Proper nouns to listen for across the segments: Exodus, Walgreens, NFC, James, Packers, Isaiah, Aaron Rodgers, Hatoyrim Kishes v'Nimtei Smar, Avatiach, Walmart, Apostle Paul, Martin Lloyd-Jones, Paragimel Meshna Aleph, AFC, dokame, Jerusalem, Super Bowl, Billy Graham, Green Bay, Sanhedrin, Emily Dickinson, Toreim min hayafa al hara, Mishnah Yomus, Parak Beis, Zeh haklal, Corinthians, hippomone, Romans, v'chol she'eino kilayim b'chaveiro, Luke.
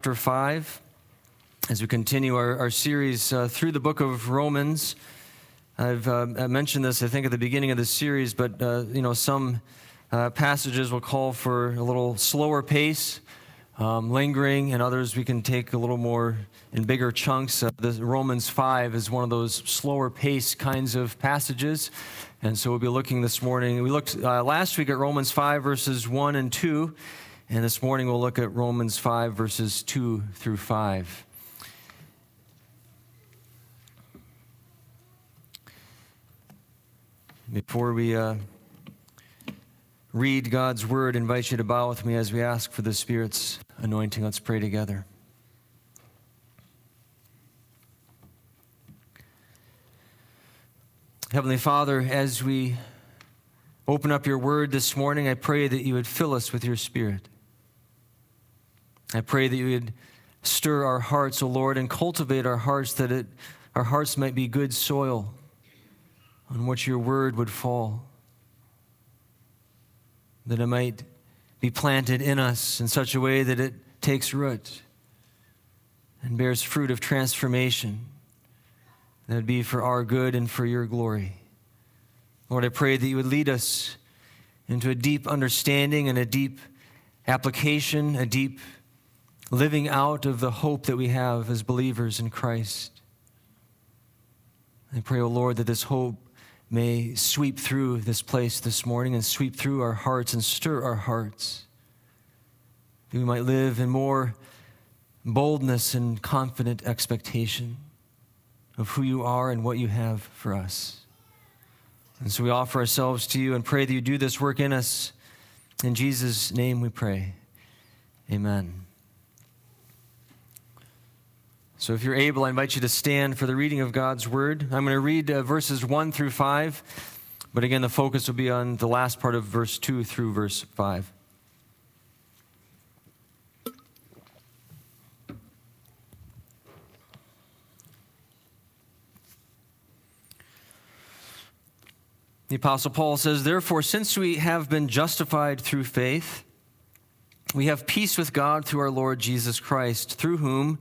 Chapter 5, as we continue our series through the book of Romans. I mentioned this, I think, at the beginning of the series, but some passages will call for a little slower pace, lingering, and others we can take a little more in bigger chunks. Romans 5 is one of those slower pace kinds of passages, and so we'll be looking this morning. We looked last week at Romans 5, verses 1 and 2. And this morning we'll look at Romans 5, verses 2 through 5. Before we read God's word, I invite you to bow with me as we ask for the Spirit's anointing. Let's pray together. Heavenly Father, as we open up your word this morning, I pray that you would fill us with your Spirit. I pray that you would stir our hearts, O Lord, and cultivate our hearts, that our hearts might be good soil on which your word would fall, that it might be planted in us in such a way that it takes root and bears fruit of transformation, that would be for our good and for your glory. Lord, I pray that you would lead us into a deep understanding and a deep application, a deep living out of the hope that we have as believers in Christ. I pray, O Lord, that this hope may sweep through this place this morning and sweep through our hearts and stir our hearts, that we might live in more boldness and confident expectation of who you are and what you have for us. And so we offer ourselves to you and pray that you do this work in us. In Jesus' name we pray. Amen. So if you're able, I invite you to stand for the reading of God's word. I'm going to read verses 1 through 5, but again, the focus will be on the last part of verse 2 through verse 5. The Apostle Paul says, "Therefore, since we have been justified through faith, we have peace with God through our Lord Jesus Christ, through whom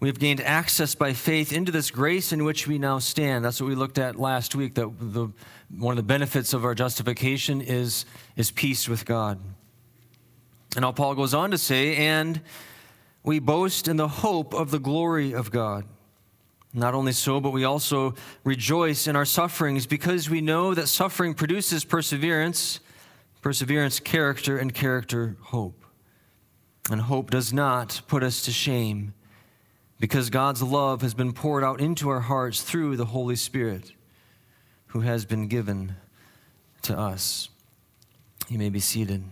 we have gained access by faith into this grace in which we now stand." That's what we looked at last week, that one of the benefits of our justification is peace with God. And now Paul goes on to say, "And we boast in the hope of the glory of God. Not only so, but we also rejoice in our sufferings, because we know that suffering produces perseverance, perseverance character, and character hope. And hope does not put us to shame, because God's love has been poured out into our hearts through the Holy Spirit, who has been given to us." You may be seated.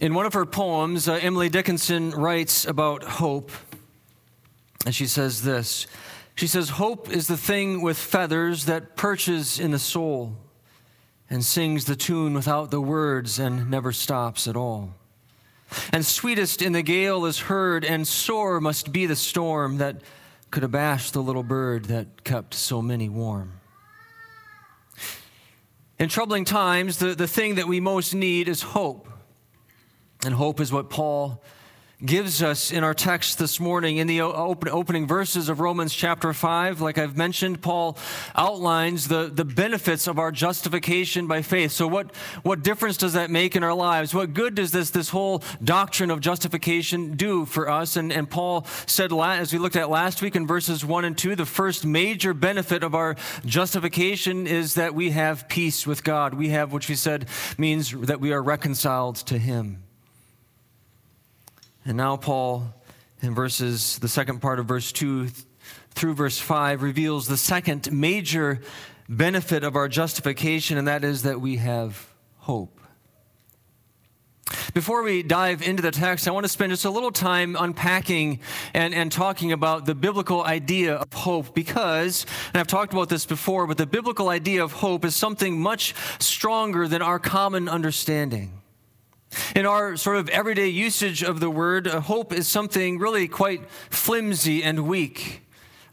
In one of her poems, Emily Dickinson writes about hope, and she says this. She says, "Hope is the thing with feathers that perches in the soul and sings the tune without the words and never stops at all. And sweetest in the gale is heard, and sore must be the storm that could abash the little bird that kept so many warm." In troubling times, the thing that we most need is hope. And hope is what Paul gives us in our text this morning. In the opening verses of Romans chapter 5, like I've mentioned, Paul outlines the benefits of our justification by faith. So what difference does that make in our lives? What good does this whole doctrine of justification do for us? And Paul said, as we looked at last week in verses 1 and 2, the first major benefit of our justification is that we have peace with God. We have, which we said, means that we are reconciled to him. And now Paul, in the second part of verse 2 through verse 5, reveals the second major benefit of our justification, and that is that we have hope. Before we dive into the text, I want to spend just a little time unpacking and talking about the biblical idea of hope, because, and I've talked about this before, but the biblical idea of hope is something much stronger than our common understanding. In our sort of everyday usage of the word, hope is something really quite flimsy and weak.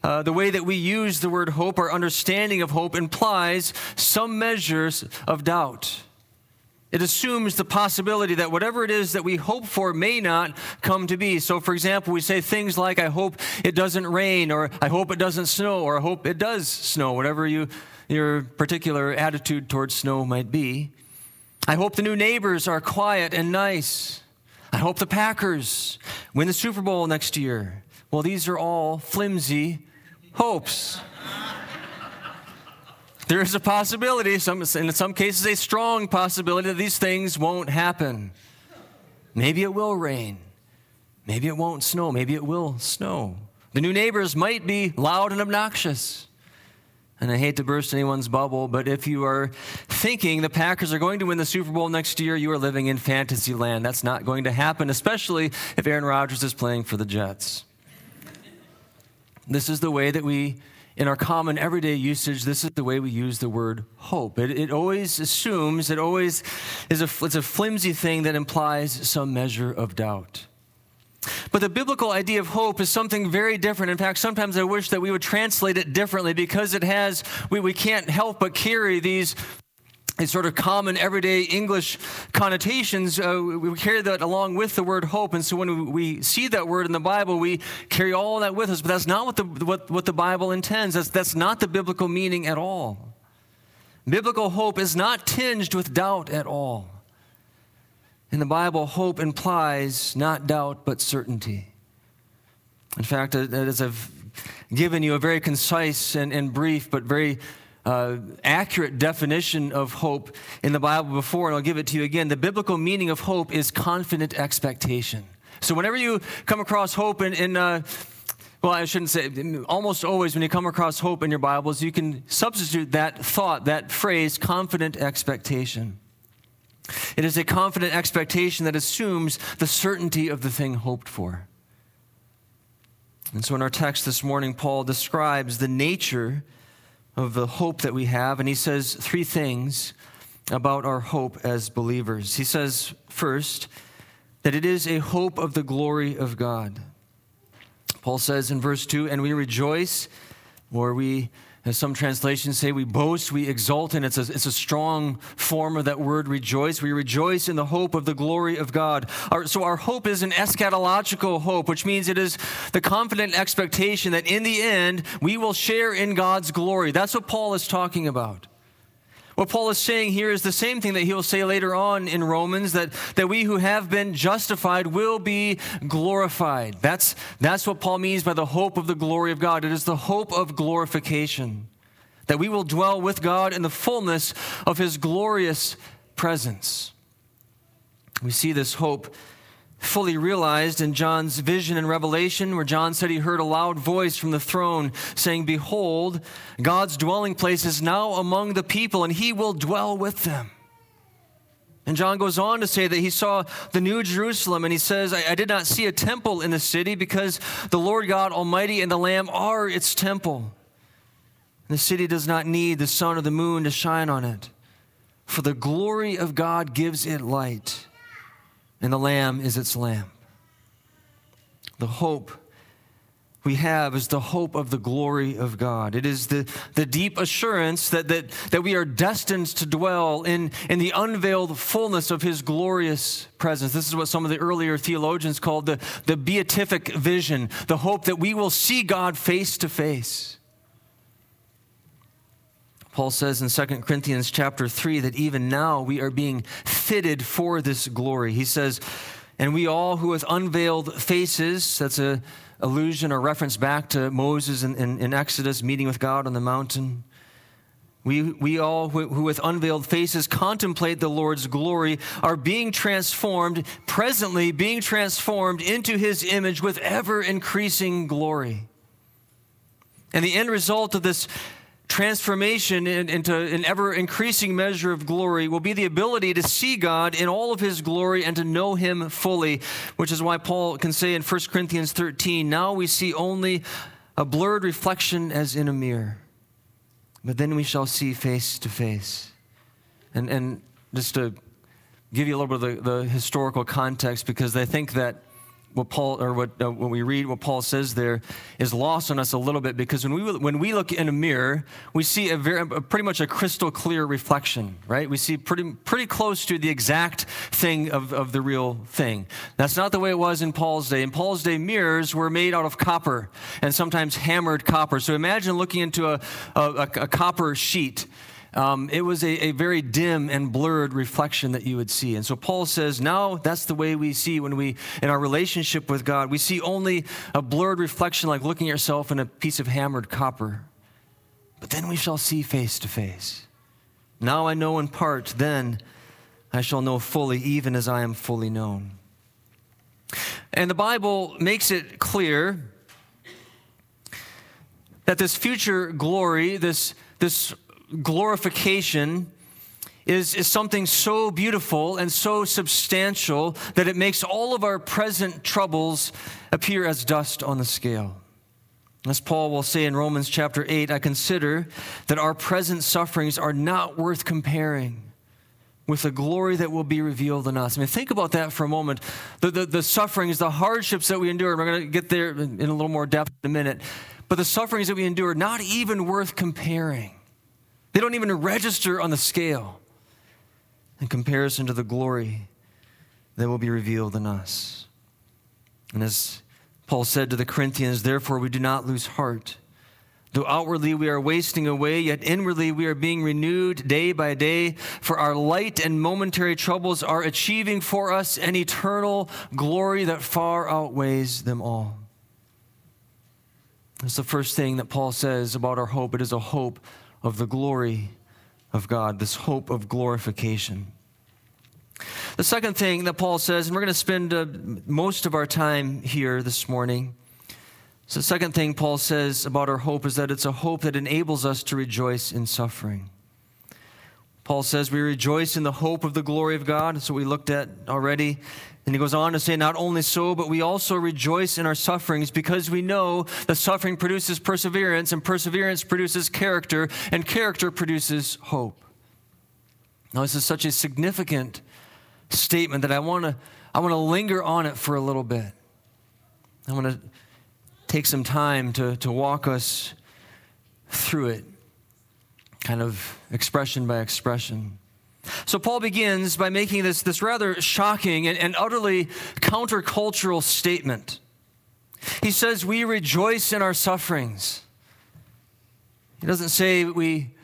The way that we use the word hope, our understanding of hope, implies some measures of doubt. It assumes the possibility that whatever it is that we hope for may not come to be. So, for example, we say things like, I hope it doesn't rain, or I hope it doesn't snow, or I hope it does snow, whatever your particular attitude towards snow might be. I hope the new neighbors are quiet and nice. I hope the Packers win the Super Bowl next year. Well, these are all flimsy hopes. There is a possibility, in some cases a strong possibility, that these things won't happen. Maybe it will rain. Maybe it won't snow. Maybe it will snow. The new neighbors might be loud and obnoxious. And I hate to burst anyone's bubble, but if you are thinking the Packers are going to win the Super Bowl next year, you are living in fantasy land. That's not going to happen, especially if Aaron Rodgers is playing for the Jets. This is the way that we, in our common everyday usage, this is the way we use the word hope. It always assumes, it's a flimsy thing that implies some measure of doubt. But the biblical idea of hope is something very different. In fact, sometimes I wish that we would translate it differently, because it has, we can't help but carry these sort of common everyday English connotations. We carry that along with the word hope. And so when we see that word in the Bible, we carry all that with us. But that's not what the Bible intends. That's not the biblical meaning at all. Biblical hope is not tinged with doubt at all. In the Bible, hope implies not doubt, but certainty. In fact, as I've given you a very concise and brief, but very accurate definition of hope in the Bible before, and I'll give it to you again. The biblical meaning of hope is confident expectation. So whenever you come across hope almost always when you come across hope in your Bibles, you can substitute that thought, that phrase, confident expectation. It is a confident expectation that assumes the certainty of the thing hoped for. And so in our text this morning, Paul describes the nature of the hope that we have, and he says three things about our hope as believers. He says, first, that it is a hope of the glory of God. Paul says in verse 2, and we rejoice, or we, as some translations say, we boast, we exult, and it's a strong form of that word rejoice. We rejoice in the hope of the glory of God. So our hope is an eschatological hope, which means it is the confident expectation that in the end, we will share in God's glory. That's what Paul is talking about. What Paul is saying here is the same thing that he will say later on in Romans, that we who have been justified will be glorified. That's what Paul means by the hope of the glory of God. It is the hope of glorification, that we will dwell with God in the fullness of his glorious presence. We see this hope fully realized in John's vision in Revelation, where John said he heard a loud voice from the throne saying, "Behold, God's dwelling place is now among the people, and he will dwell with them." And John goes on to say that he saw the new Jerusalem, and he says, I did not see a temple in the city, because the Lord God Almighty and the Lamb are its temple. And the city does not need the sun or the moon to shine on it, for the glory of God gives it light, and the Lamb is its lamp. The hope we have is the hope of the glory of God. It is the deep assurance that we are destined to dwell in the unveiled fullness of his glorious presence. This is what some of the earlier theologians called the beatific vision, the hope that we will see God face to face. Paul says in 2 Corinthians chapter 3 that even now we are being fitted for this glory. He says, and we all who with unveiled faces, that's an allusion or reference back to Moses in Exodus meeting with God on the mountain. We all who with unveiled faces contemplate the Lord's glory are being transformed, presently being transformed into his image with ever-increasing glory. And the end result of this transformation into an ever-increasing measure of glory will be the ability to see God in all of his glory and to know him fully, which is why Paul can say in 1 Corinthians 13, now we see only a blurred reflection as in a mirror, but then we shall see face to face. And just to give you a little bit of the historical context, because I think that when we read what Paul says there is lost on us a little bit, because when we look in a mirror, we see pretty much a crystal clear reflection, right? We see pretty close to the exact thing of the real thing. That's not the way it was in Paul's day. In Paul's day, mirrors were made out of copper and sometimes hammered copper. So imagine looking into a copper sheet. It was a very dim and blurred reflection that you would see. And so Paul says, now that's the way we see when we, in our relationship with God, we see only a blurred reflection, like looking at yourself in a piece of hammered copper. But then we shall see face to face. Now I know in part, then I shall know fully, even as I am fully known. And the Bible makes it clear that this future glory, this glorification is something so beautiful and so substantial that it makes all of our present troubles appear as dust on the scale. As Paul will say in Romans chapter 8, I consider that our present sufferings are not worth comparing with the glory that will be revealed in us. I mean, think about that for a moment. The sufferings, the hardships that we endure, and we're going to get there in a little more depth in a minute, but the sufferings that we endure, not even worth comparing. They don't even register on the scale in comparison to the glory that will be revealed in us. And as Paul said to the Corinthians, therefore we do not lose heart. Though outwardly we are wasting away, yet inwardly we are being renewed day by day, for our light and momentary troubles are achieving for us an eternal glory that far outweighs them all. That's the first thing that Paul says about our hope. It is a hope of the glory of God, this hope of glorification. The second thing that Paul says, and we're going to spend most of our time here this morning. So the second thing Paul says about our hope is that it's a hope that enables us to rejoice in suffering. Paul says we rejoice in the hope of the glory of God. That's what we looked at already. And he goes on to say, not only so, but we also rejoice in our sufferings, because we know that suffering produces perseverance, and perseverance produces character, and character produces hope. Now, this is such a significant statement that I want to linger on it for a little bit. I want to take some time to walk us through it, kind of expression by expression. So Paul begins by making this rather shocking and utterly countercultural statement. He says, we rejoice in our sufferings. He doesn't say we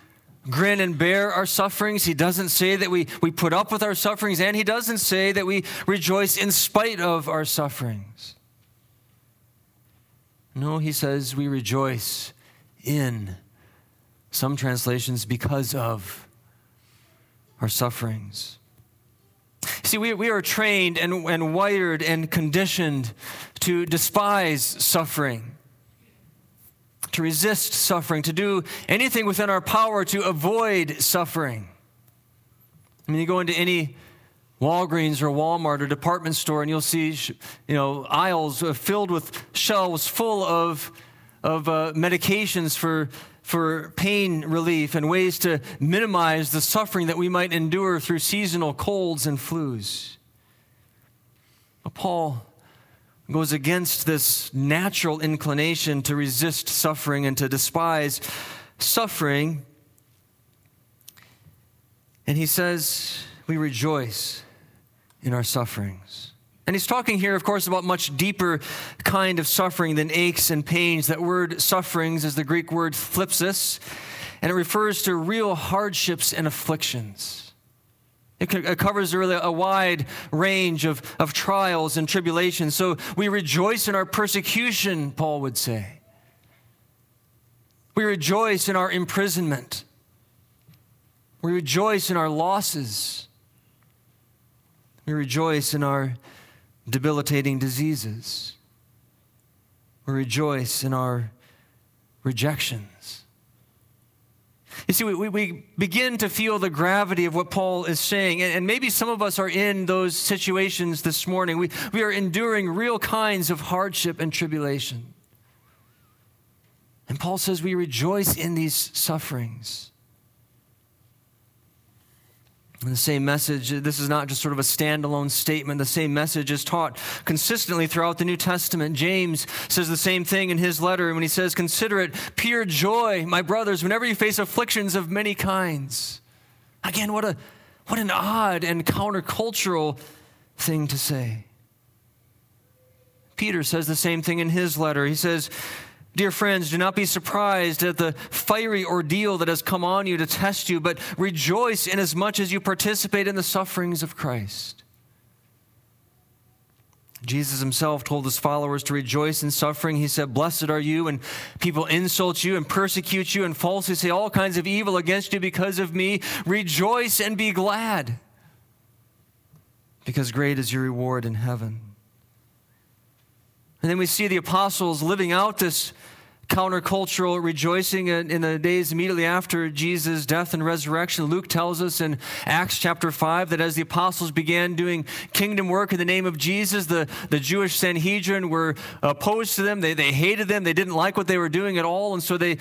grin and bear our sufferings. He doesn't say that we put up with our sufferings. And he doesn't say that we rejoice in spite of our sufferings. No, he says we rejoice in, some translations, because of our sufferings. See, we are trained and wired and conditioned to despise suffering, to resist suffering, to do anything within our power to avoid suffering. I mean, you go into any Walgreens or Walmart or department store, and you'll see, aisles filled with shelves full of medications for pain relief and ways to minimize the suffering that we might endure through seasonal colds and flus. But Paul goes against this natural inclination to resist suffering and to despise suffering. And he says, we rejoice in our sufferings. And he's talking here, of course, about much deeper kind of suffering than aches and pains. That word sufferings is the Greek word phlipsis, and it refers to real hardships and afflictions. It covers really a wide range of trials and tribulations. So we rejoice in our persecution, Paul would say. We rejoice in our imprisonment. We rejoice in our losses. We rejoice in our debilitating diseases. We rejoice in our rejections. You see, we begin to feel the gravity of what Paul is saying, and maybe some of us are in those situations this morning. We are enduring real kinds of hardship and tribulation. And Paul says we rejoice in these sufferings. And the same message, this is not just sort of a standalone statement. The same message is taught consistently throughout the New Testament. James says the same thing in his letter when he says, "Consider it pure joy, my brothers, whenever you face afflictions of many kinds." Again, what an odd and countercultural thing to say. Peter says the same thing in his letter. He says, "Dear friends, do not be surprised at the fiery ordeal that has come on you to test you, but rejoice inasmuch as you participate in the sufferings of Christ." Jesus himself told his followers to rejoice in suffering. He said, "Blessed are you when people insult you and persecute you and falsely say all kinds of evil against you because of me. Rejoice and be glad, because great is your reward in heaven." And then we see the apostles living out this countercultural rejoicing in the days immediately after Jesus' death and resurrection. Luke tells us in Acts chapter 5 that as the apostles began doing kingdom work in the name of Jesus, the Jewish Sanhedrin were opposed to them. They hated them. They didn't like what they were doing at all. And so they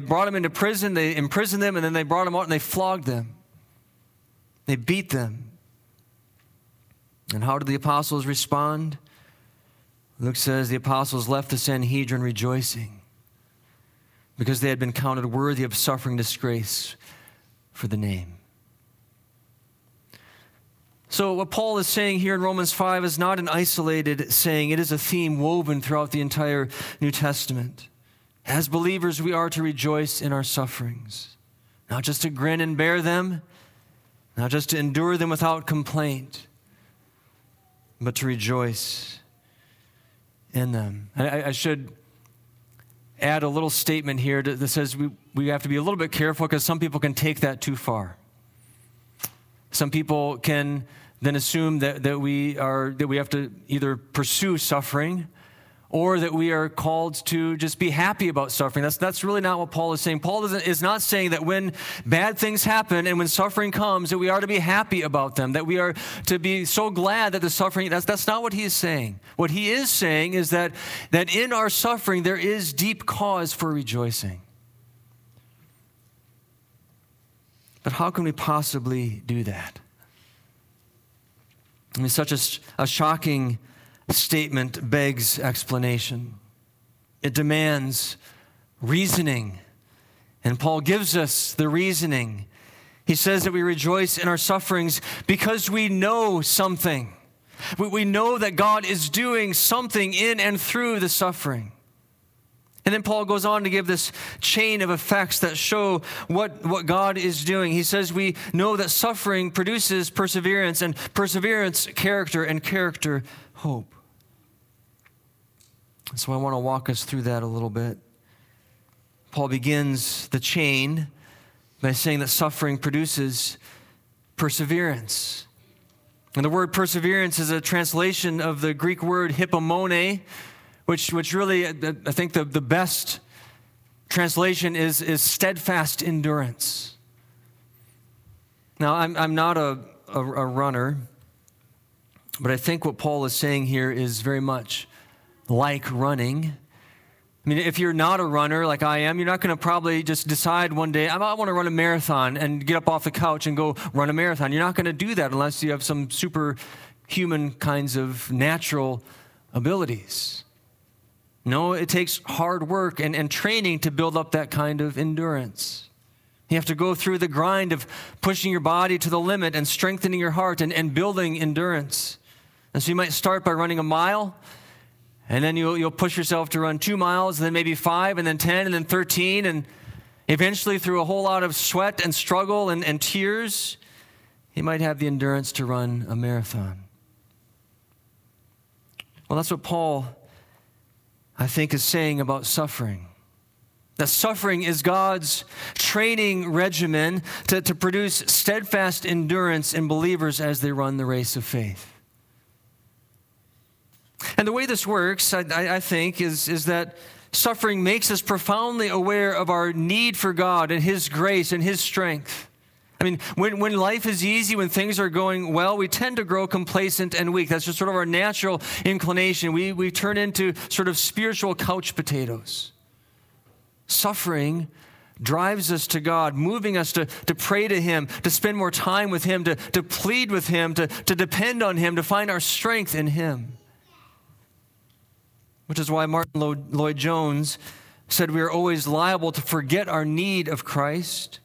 brought them into prison. They imprisoned them, and then they brought them out and they flogged them. They beat them. And how did the apostles respond? Luke says the apostles left the Sanhedrin rejoicing because they had been counted worthy of suffering disgrace for the name. So what Paul is saying here in Romans 5 is not an isolated saying. It is a theme woven throughout the entire New Testament. As believers, we are to rejoice in our sufferings, not just to grin and bear them, not just to endure them without complaint, but to rejoice in them. I should add a little statement here that says we have to be a little bit careful because some people can take that too far. Some people can then assume that we have to either pursue suffering or that we are called to just be happy about suffering. That's really not what Paul is saying. Paul is not saying that when bad things happen and when suffering comes that we are to be happy about them, that we are to be so glad that the suffering, that's not what he is saying. What he is saying is that in our suffering there is deep cause for rejoicing. But how can we possibly do that? I mean, such a shocking statement begs explanation. It demands reasoning. And Paul gives us the reasoning. He says that we rejoice in our sufferings because we know something. We know that God is doing something in and through the suffering. And then Paul goes on to give this chain of effects that show what God is doing. He says we know that suffering produces perseverance, and perseverance, character, and character, hope. So I want to walk us through that a little bit. Paul begins the chain by saying that suffering produces perseverance. And the word perseverance is a translation of the Greek word hippomone, which really, I think the best translation is steadfast endurance. Now, I'm not a runner, but I think what Paul is saying here is very much like running. I mean, if you're not a runner like I am, you're not going to probably just decide one day, I want to run a marathon and get up off the couch and go run a marathon. You're not going to do that unless you have some superhuman kinds of natural abilities. No, it takes hard work and training to build up that kind of endurance. You have to go through the grind of pushing your body to the limit and strengthening your heart and building endurance. And so you might start by running a mile, and then you'll push yourself to run 2 miles, and then maybe 5, and then 10, and then 13, and eventually through a whole lot of sweat and struggle and tears, you might have the endurance to run a marathon. Well, that's what Paul, I think, is saying about suffering. That suffering is God's training regimen to produce steadfast endurance in believers as they run the race of faith. And the way this works, I think, is that suffering makes us profoundly aware of our need for God and His grace and His strength. I mean, when life is easy, when things are going well, we tend to grow complacent and weak. That's just sort of our natural inclination. We turn into sort of spiritual couch potatoes. Suffering drives us to God, moving us to pray to Him, to spend more time with Him, to plead with Him, to depend on Him, to find our strength in Him. Which is why Martin Lloyd-Jones said we are always liable to forget our need of Christ,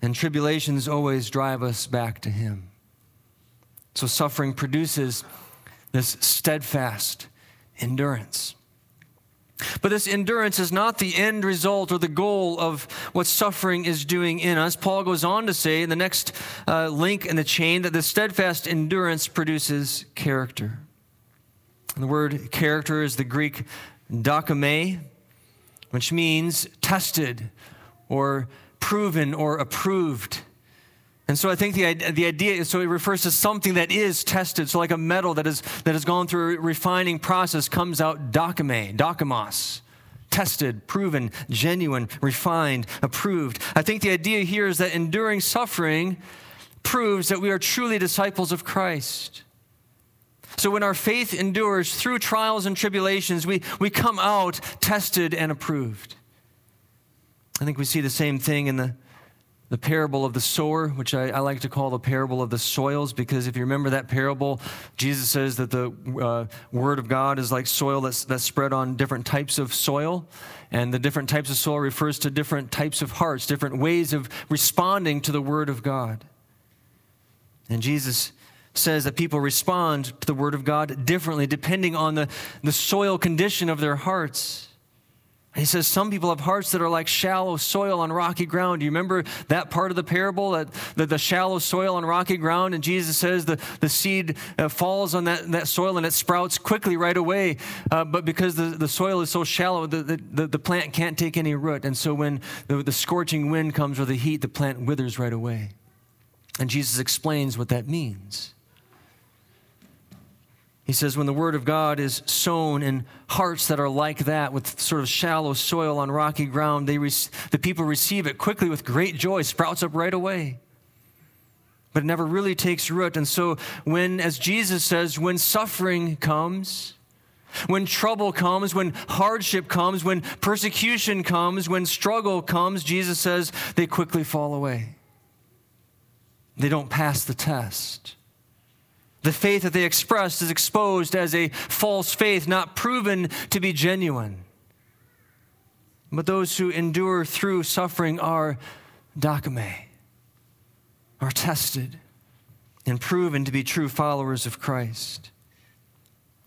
and tribulations always drive us back to Him. So suffering produces this steadfast endurance. But this endurance is not the end result or the goal of what suffering is doing in us. Paul goes on to say in the next link in the chain that the steadfast endurance produces character. And the word character is the Greek dokame, which means tested or proven or approved. And so I think the idea is, so it refers to something that is tested. So like a metal that has gone through a refining process comes out dokame, dokamos, tested, proven, genuine, refined, approved. I think the idea here is that enduring suffering proves that we are truly disciples of Christ. So when our faith endures through trials and tribulations, we come out tested and approved. I think we see the same thing in the parable of the sower, which I like to call the parable of the soils, because if you remember that parable, Jesus says that the word of God is like soil that's spread on different types of soil, and the different types of soil refers to different types of hearts, different ways of responding to the word of God. And Jesus says that people respond to the word of God differently depending on the soil condition of their hearts. And he says some people have hearts that are like shallow soil on rocky ground. Do you remember that part of the parable, that the shallow soil on rocky ground? And Jesus says the seed falls on that soil and it sprouts quickly right away. But because the soil is so shallow, the plant can't take any root. And so when the scorching wind comes or the heat, the plant withers right away. And Jesus explains what that means. He says, when the word of God is sown in hearts that are like that, with sort of shallow soil on rocky ground, the people receive it quickly with great joy, sprouts up right away. But it never really takes root. And so when, as Jesus says, when suffering comes, when trouble comes, when hardship comes, when persecution comes, when struggle comes, Jesus says they quickly fall away. They don't pass the test. The faith that they expressed is exposed as a false faith, not proven to be genuine. But those who endure through suffering are dokame, are tested and proven to be true followers of Christ.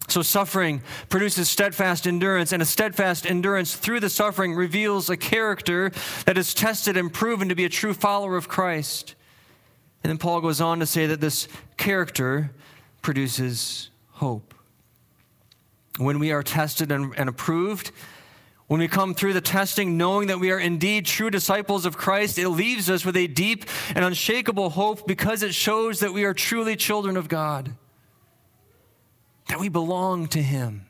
So suffering produces steadfast endurance, and a steadfast endurance through the suffering reveals a character that is tested and proven to be a true follower of Christ. And then Paul goes on to say that this character produces hope. When we are tested and approved, when we come through the testing knowing that we are indeed true disciples of Christ, it leaves us with a deep and unshakable hope because it shows that we are truly children of God, that we belong to Him.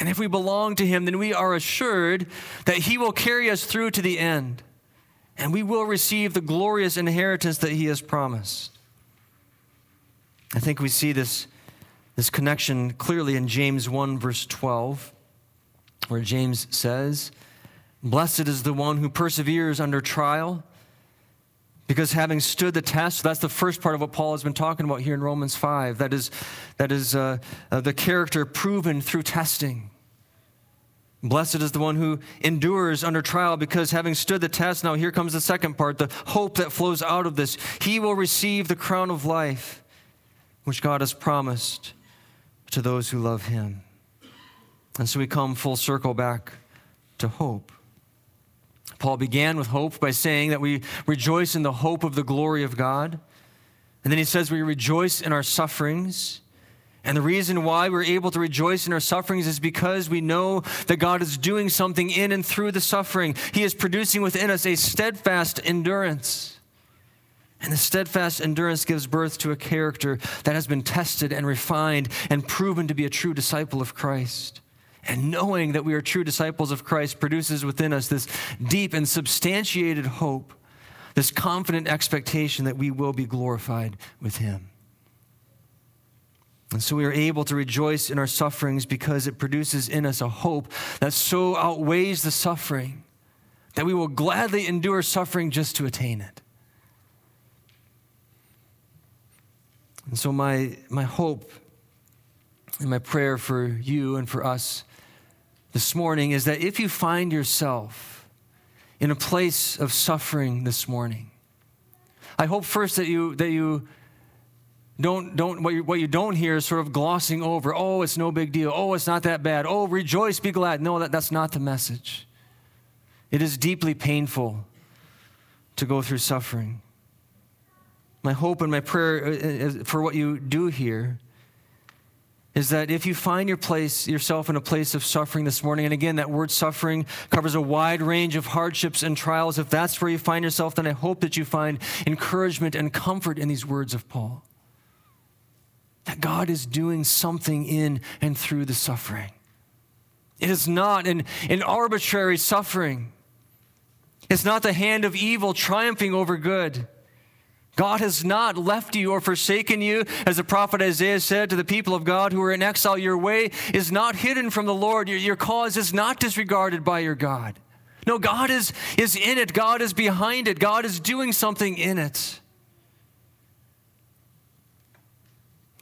And if we belong to Him, then we are assured that He will carry us through to the end. And we will receive the glorious inheritance that He has promised. I think we see this connection clearly in James 1, verse 12, where James says, "Blessed is the one who perseveres under trial, because having stood the test," that's the first part of what Paul has been talking about here in Romans 5, that is the character proven through testing. Blessed is the one who endures under trial because having stood the test, now here comes the second part, the hope that flows out of this. He will receive the crown of life, which God has promised to those who love Him. And so we come full circle back to hope. Paul began with hope by saying that we rejoice in the hope of the glory of God. And then he says we rejoice in our sufferings. And the reason why we're able to rejoice in our sufferings is because we know that God is doing something in and through the suffering. He is producing within us a steadfast endurance. And the steadfast endurance gives birth to a character that has been tested and refined and proven to be a true disciple of Christ. And knowing that we are true disciples of Christ produces within us this deep and substantiated hope, this confident expectation that we will be glorified with Him. And so we are able to rejoice in our sufferings because it produces in us a hope that so outweighs the suffering that we will gladly endure suffering just to attain it. And so my hope and my prayer for you and for us this morning is that if you find yourself in a place of suffering this morning, I hope first that you don't what you don't hear is sort of glossing over, oh, it's no big deal, oh, it's not that bad, oh, rejoice, be glad. No, that's not the message. It is deeply painful to go through suffering. My hope and my prayer for what you do here is that if you find yourself in a place of suffering this morning, and again, that word suffering covers a wide range of hardships and trials. If that's where you find yourself, then I hope that you find encouragement and comfort in these words of Paul. That God is doing something in and through the suffering. It is not an arbitrary suffering. It's not the hand of evil triumphing over good. God has not left you or forsaken you. As the prophet Isaiah said to the people of God who are in exile, your way is not hidden from the Lord. Your cause is not disregarded by your God. No, God is in it. God is behind it. God is doing something in it.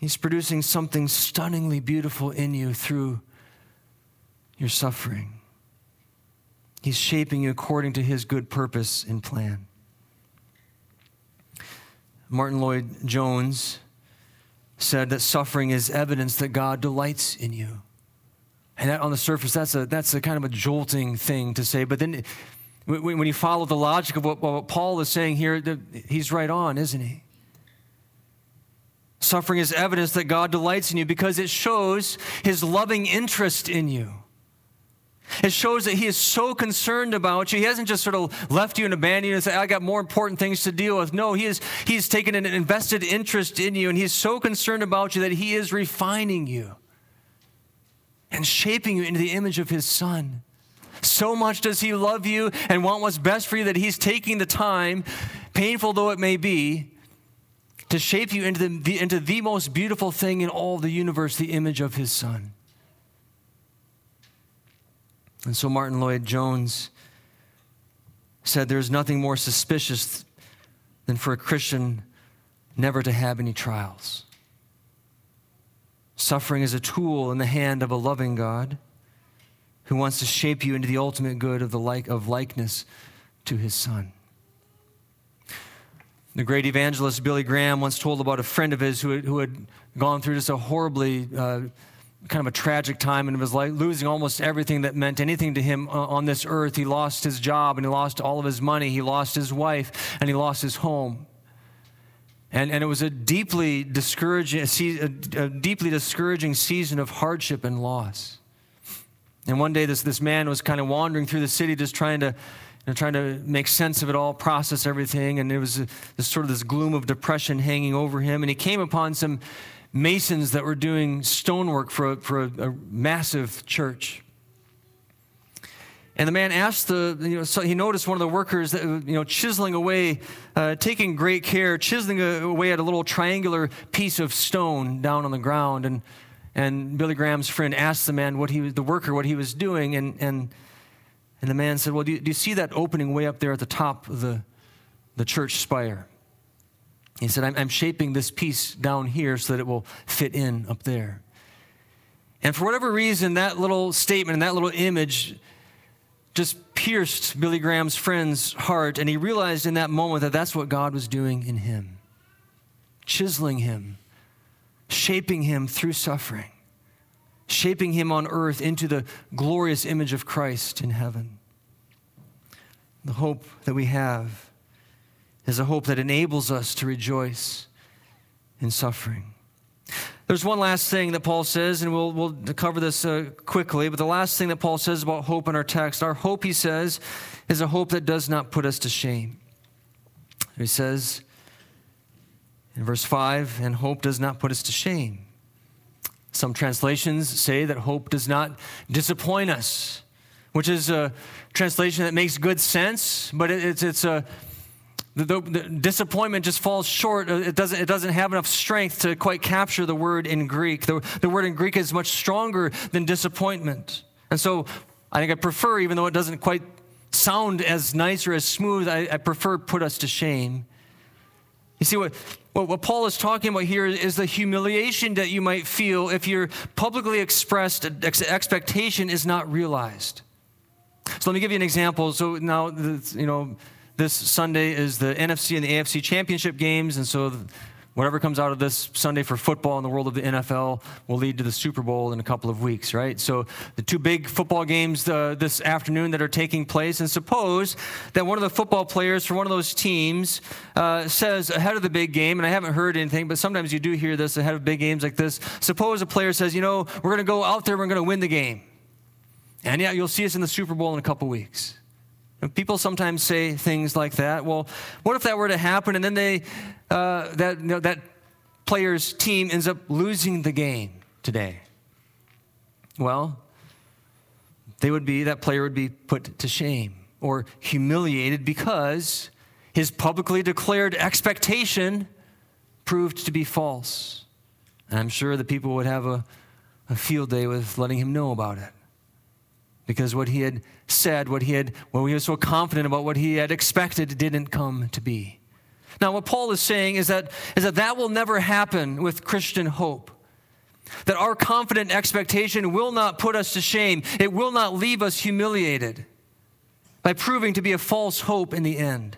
He's producing something stunningly beautiful in you through your suffering. He's shaping you according to his good purpose and plan. Martin Lloyd-Jones said that suffering is evidence that God delights in you. And that on the surface, that's a kind of a jolting thing to say. But then when you follow the logic of what Paul is saying here, he's right on, isn't he? Suffering is evidence that God delights in you because it shows his loving interest in you. It shows that he is so concerned about you. He hasn't just sort of left you and abandoned you and said, I got more important things to deal with. No, he's taken an invested interest in you, and he's so concerned about you that he is refining you and shaping you into the image of his son. So much does he love you and want what's best for you that he's taking the time, painful though it may be, to shape you into the most beautiful thing in all the universe, the image of his son. And so Martin Lloyd-Jones said, there's nothing more suspicious than for a Christian never to have any trials. Suffering is a tool in the hand of a loving God who wants to shape you into the ultimate good of likeness to his son. The great evangelist Billy Graham once told about a friend of his who had gone through just a horribly kind of a tragic time in his life, losing almost everything that meant anything to him on this earth. He lost his job, and he lost all of his money. He lost his wife, and he lost his home. And it was a deeply discouraging season of hardship and loss. And one day this man was kind of wandering through the city just trying to make sense of it all, process everything, and there was this gloom of depression hanging over him, and he came upon some masons that were doing stonework for a massive church. And the man asked so he noticed one of the workers that, chiseling away, taking great care, chiseling away at a little triangular piece of stone down on the ground. And Billy Graham's friend asked the man what he was doing, and the man said, well, do you see that opening way up there at the top of the church spire? He said, I'm shaping this piece down here so that it will fit in up there. And for whatever reason, that little statement and that little image just pierced Billy Graham's friend's heart, and he realized in that moment that that's what God was doing in him, chiseling him, shaping him through suffering, shaping him on earth into the glorious image of Christ in heaven. The hope that we have is a hope that enables us to rejoice in suffering. There's one last thing that Paul says, and we'll cover this quickly, but the last thing that Paul says about hope in our text, our hope, he says, is a hope that does not put us to shame. He says in verse 5, and hope does not put us to shame. Some translations say that hope does not disappoint us, which is a translation that makes good sense, but the disappointment just falls short. It doesn't have enough strength to quite capture the word in Greek. The word in Greek is much stronger than disappointment. And so I think I prefer, even though it doesn't quite sound as nice or as smooth, I prefer put us to shame. You see, what Paul is talking about here is the humiliation that you might feel if your publicly expressed expectation is not realized. So let me give you an example. So now, this Sunday is the NFC and the AFC championship games, and so whatever comes out of this Sunday for football in the world of the NFL will lead to the Super Bowl in a couple of weeks, right? So the two big football games this afternoon that are taking place, and suppose that one of the football players for one of those teams says ahead of the big game, and I haven't heard anything, but sometimes you do hear this ahead of big games like this. Suppose a player says, we're going to go out there, we're going to win the game. And yeah, you'll see us in the Super Bowl in a couple weeks. And people sometimes say things like that. Well, what if that were to happen, and then they that player's team ends up losing the game today? Well, that player would be put to shame or humiliated because his publicly declared expectation proved to be false. And I'm sure the people would have a field day with letting him know about it. Because what he had said, when he was so confident about what he had expected, didn't come to be. Now, what Paul is saying is that will never happen with Christian hope. That our confident expectation will not put us to shame. It will not leave us humiliated by proving to be a false hope in the end.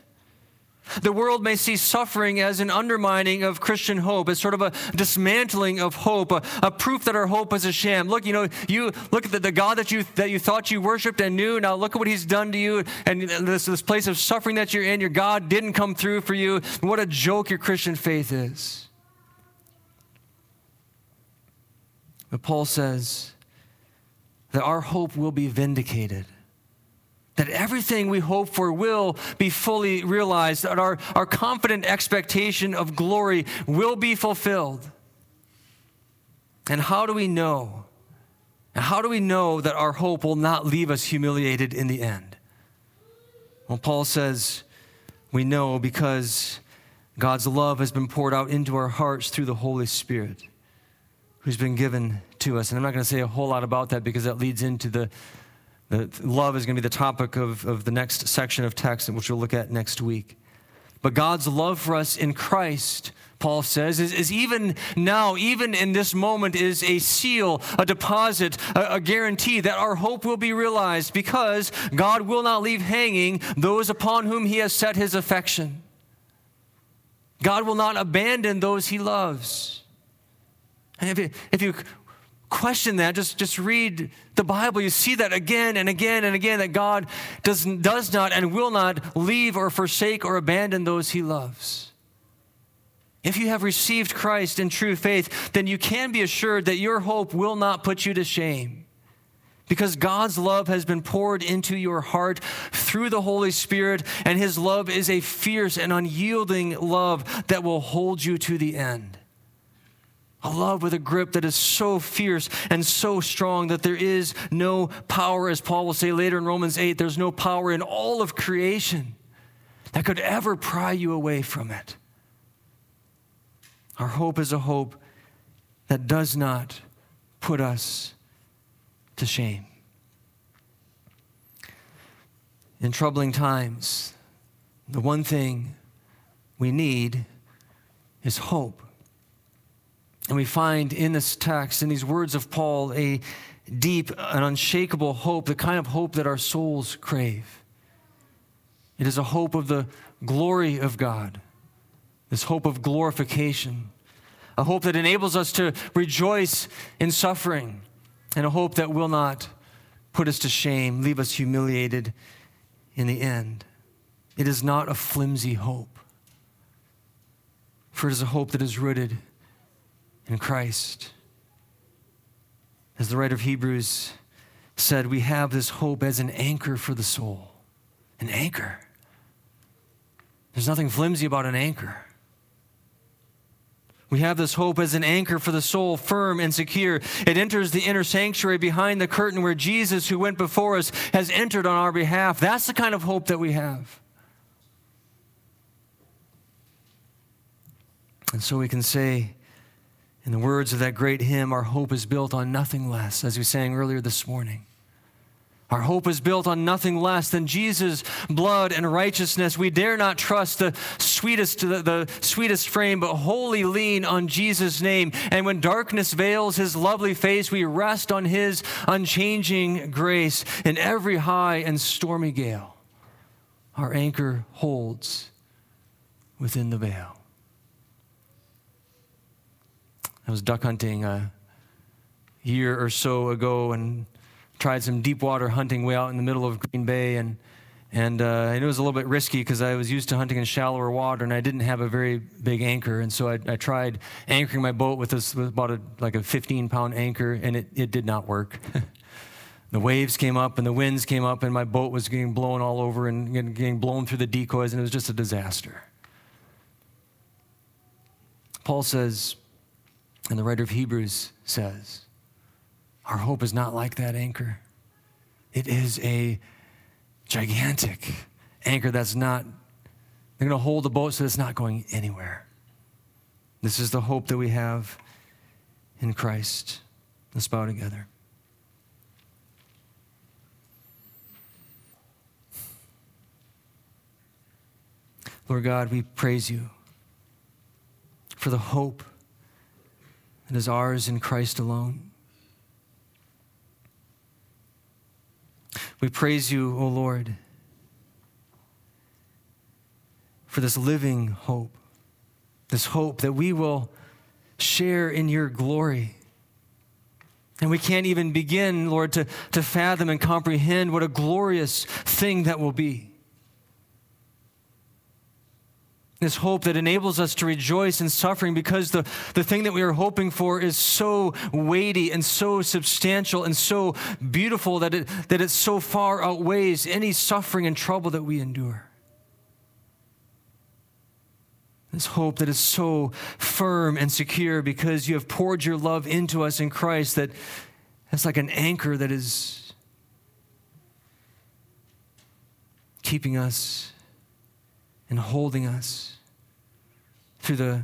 The world may see suffering as an undermining of Christian hope, as sort of a dismantling of hope, a proof that our hope is a sham. Look, you look at the God that you thought you worshipped and knew. Now look at what he's done to you, and this place of suffering that you're in. Your God didn't come through for you. What a joke your Christian faith is. But Paul says that our hope will be vindicated. That everything we hope for will be fully realized, that our confident expectation of glory will be fulfilled. And how do we know? And how do we know that our hope will not leave us humiliated in the end? Well, Paul says we know because God's love has been poured out into our hearts through the Holy Spirit who's been given to us. And I'm not going to say a whole lot about that because that leads into love is going to be the topic of the next section of text, which we'll look at next week. But God's love for us in Christ, Paul says, is even now, even in this moment, is a seal, a deposit, a guarantee that our hope will be realized because God will not leave hanging those upon whom he has set his affection. God will not abandon those he loves. And if you question that, just read the Bible. You see that again and again and again, that God does not and will not leave or forsake or abandon those he loves. If you have received Christ in true faith, then you can be assured that your hope will not put you to shame because God's love has been poured into your heart through the Holy Spirit, and his love is a fierce and unyielding love that will hold you to the end. A love with a grip that is so fierce and so strong that there is no power, as Paul will say later in Romans 8, there's no power in all of creation that could ever pry you away from it. Our hope is a hope that does not put us to shame. In troubling times, the one thing we need is hope. And we find in this text, in these words of Paul, a deep and unshakable hope, the kind of hope that our souls crave. It is a hope of the glory of God, this hope of glorification, a hope that enables us to rejoice in suffering, and a hope that will not put us to shame, leave us humiliated in the end. It is not a flimsy hope, for it is a hope that is rooted in Christ. As the writer of Hebrews said, we have this hope as an anchor for the soul. An anchor. There's nothing flimsy about an anchor. We have this hope as an anchor for the soul, firm and secure. It enters the inner sanctuary behind the curtain where Jesus, who went before us, has entered on our behalf. That's the kind of hope that we have. And so we can say, in the words of that great hymn, our hope is built on nothing less, as we sang earlier this morning. Our hope is built on nothing less than Jesus' blood and righteousness. We dare not trust the sweetest frame, but wholly lean on Jesus' name. And when darkness veils his lovely face, we rest on his unchanging grace. In every high and stormy gale, our anchor holds within the veil. I was duck hunting a year or so ago and tried some deep water hunting way out in the middle of Green Bay, and it was a little bit risky because I was used to hunting in shallower water, and I didn't have a very big anchor, and so I tried anchoring my boat with about a 15-pound anchor, and it did not work. The waves came up, and the winds came up, and my boat was getting blown all over and getting blown through the decoys, and it was just a disaster. Paul says, and the writer of Hebrews says, our hope is not like that anchor. It is a gigantic anchor they're going to hold the boat so it's not going anywhere. This is the hope that we have in Christ. Let's bow together. Lord God, we praise you for the hope that is ours in Christ alone. We praise you, O Lord, for this living hope, this hope that we will share in your glory. And we can't even begin, Lord, to fathom and comprehend what a glorious thing that will be. This hope that enables us to rejoice in suffering because the thing that we are hoping for is so weighty and so substantial and so beautiful that it so far outweighs any suffering and trouble that we endure. This hope that is so firm and secure because you have poured your love into us in Christ that's like an anchor that is keeping us and holding us through the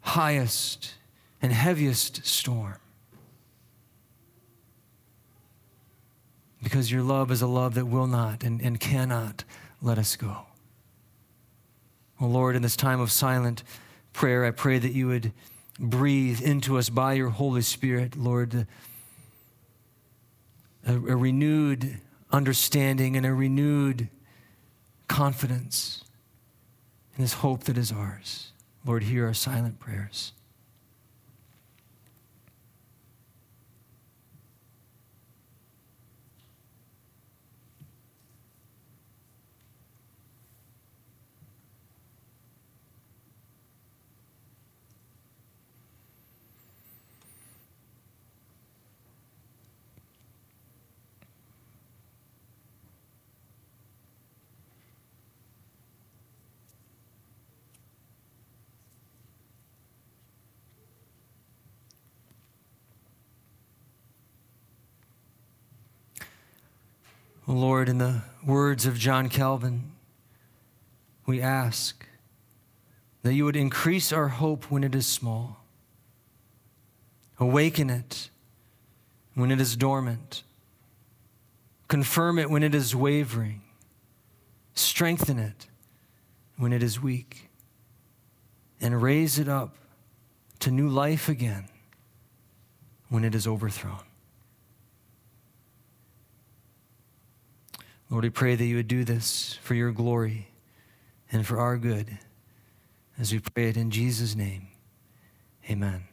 highest and heaviest storm. Because your love is a love that will not and cannot let us go. Oh Lord, in this time of silent prayer, I pray that you would breathe into us by your Holy Spirit, Lord, a renewed understanding and a renewed confidence and this hope that is ours. Lord, hear our silent prayers. Lord, in the words of John Calvin, we ask that you would increase our hope when it is small, awaken it when it is dormant, confirm it when it is wavering, strengthen it when it is weak, and raise it up to new life again when it is overthrown. Lord, we pray that you would do this for your glory and for our good as we pray it in Jesus' name. Amen.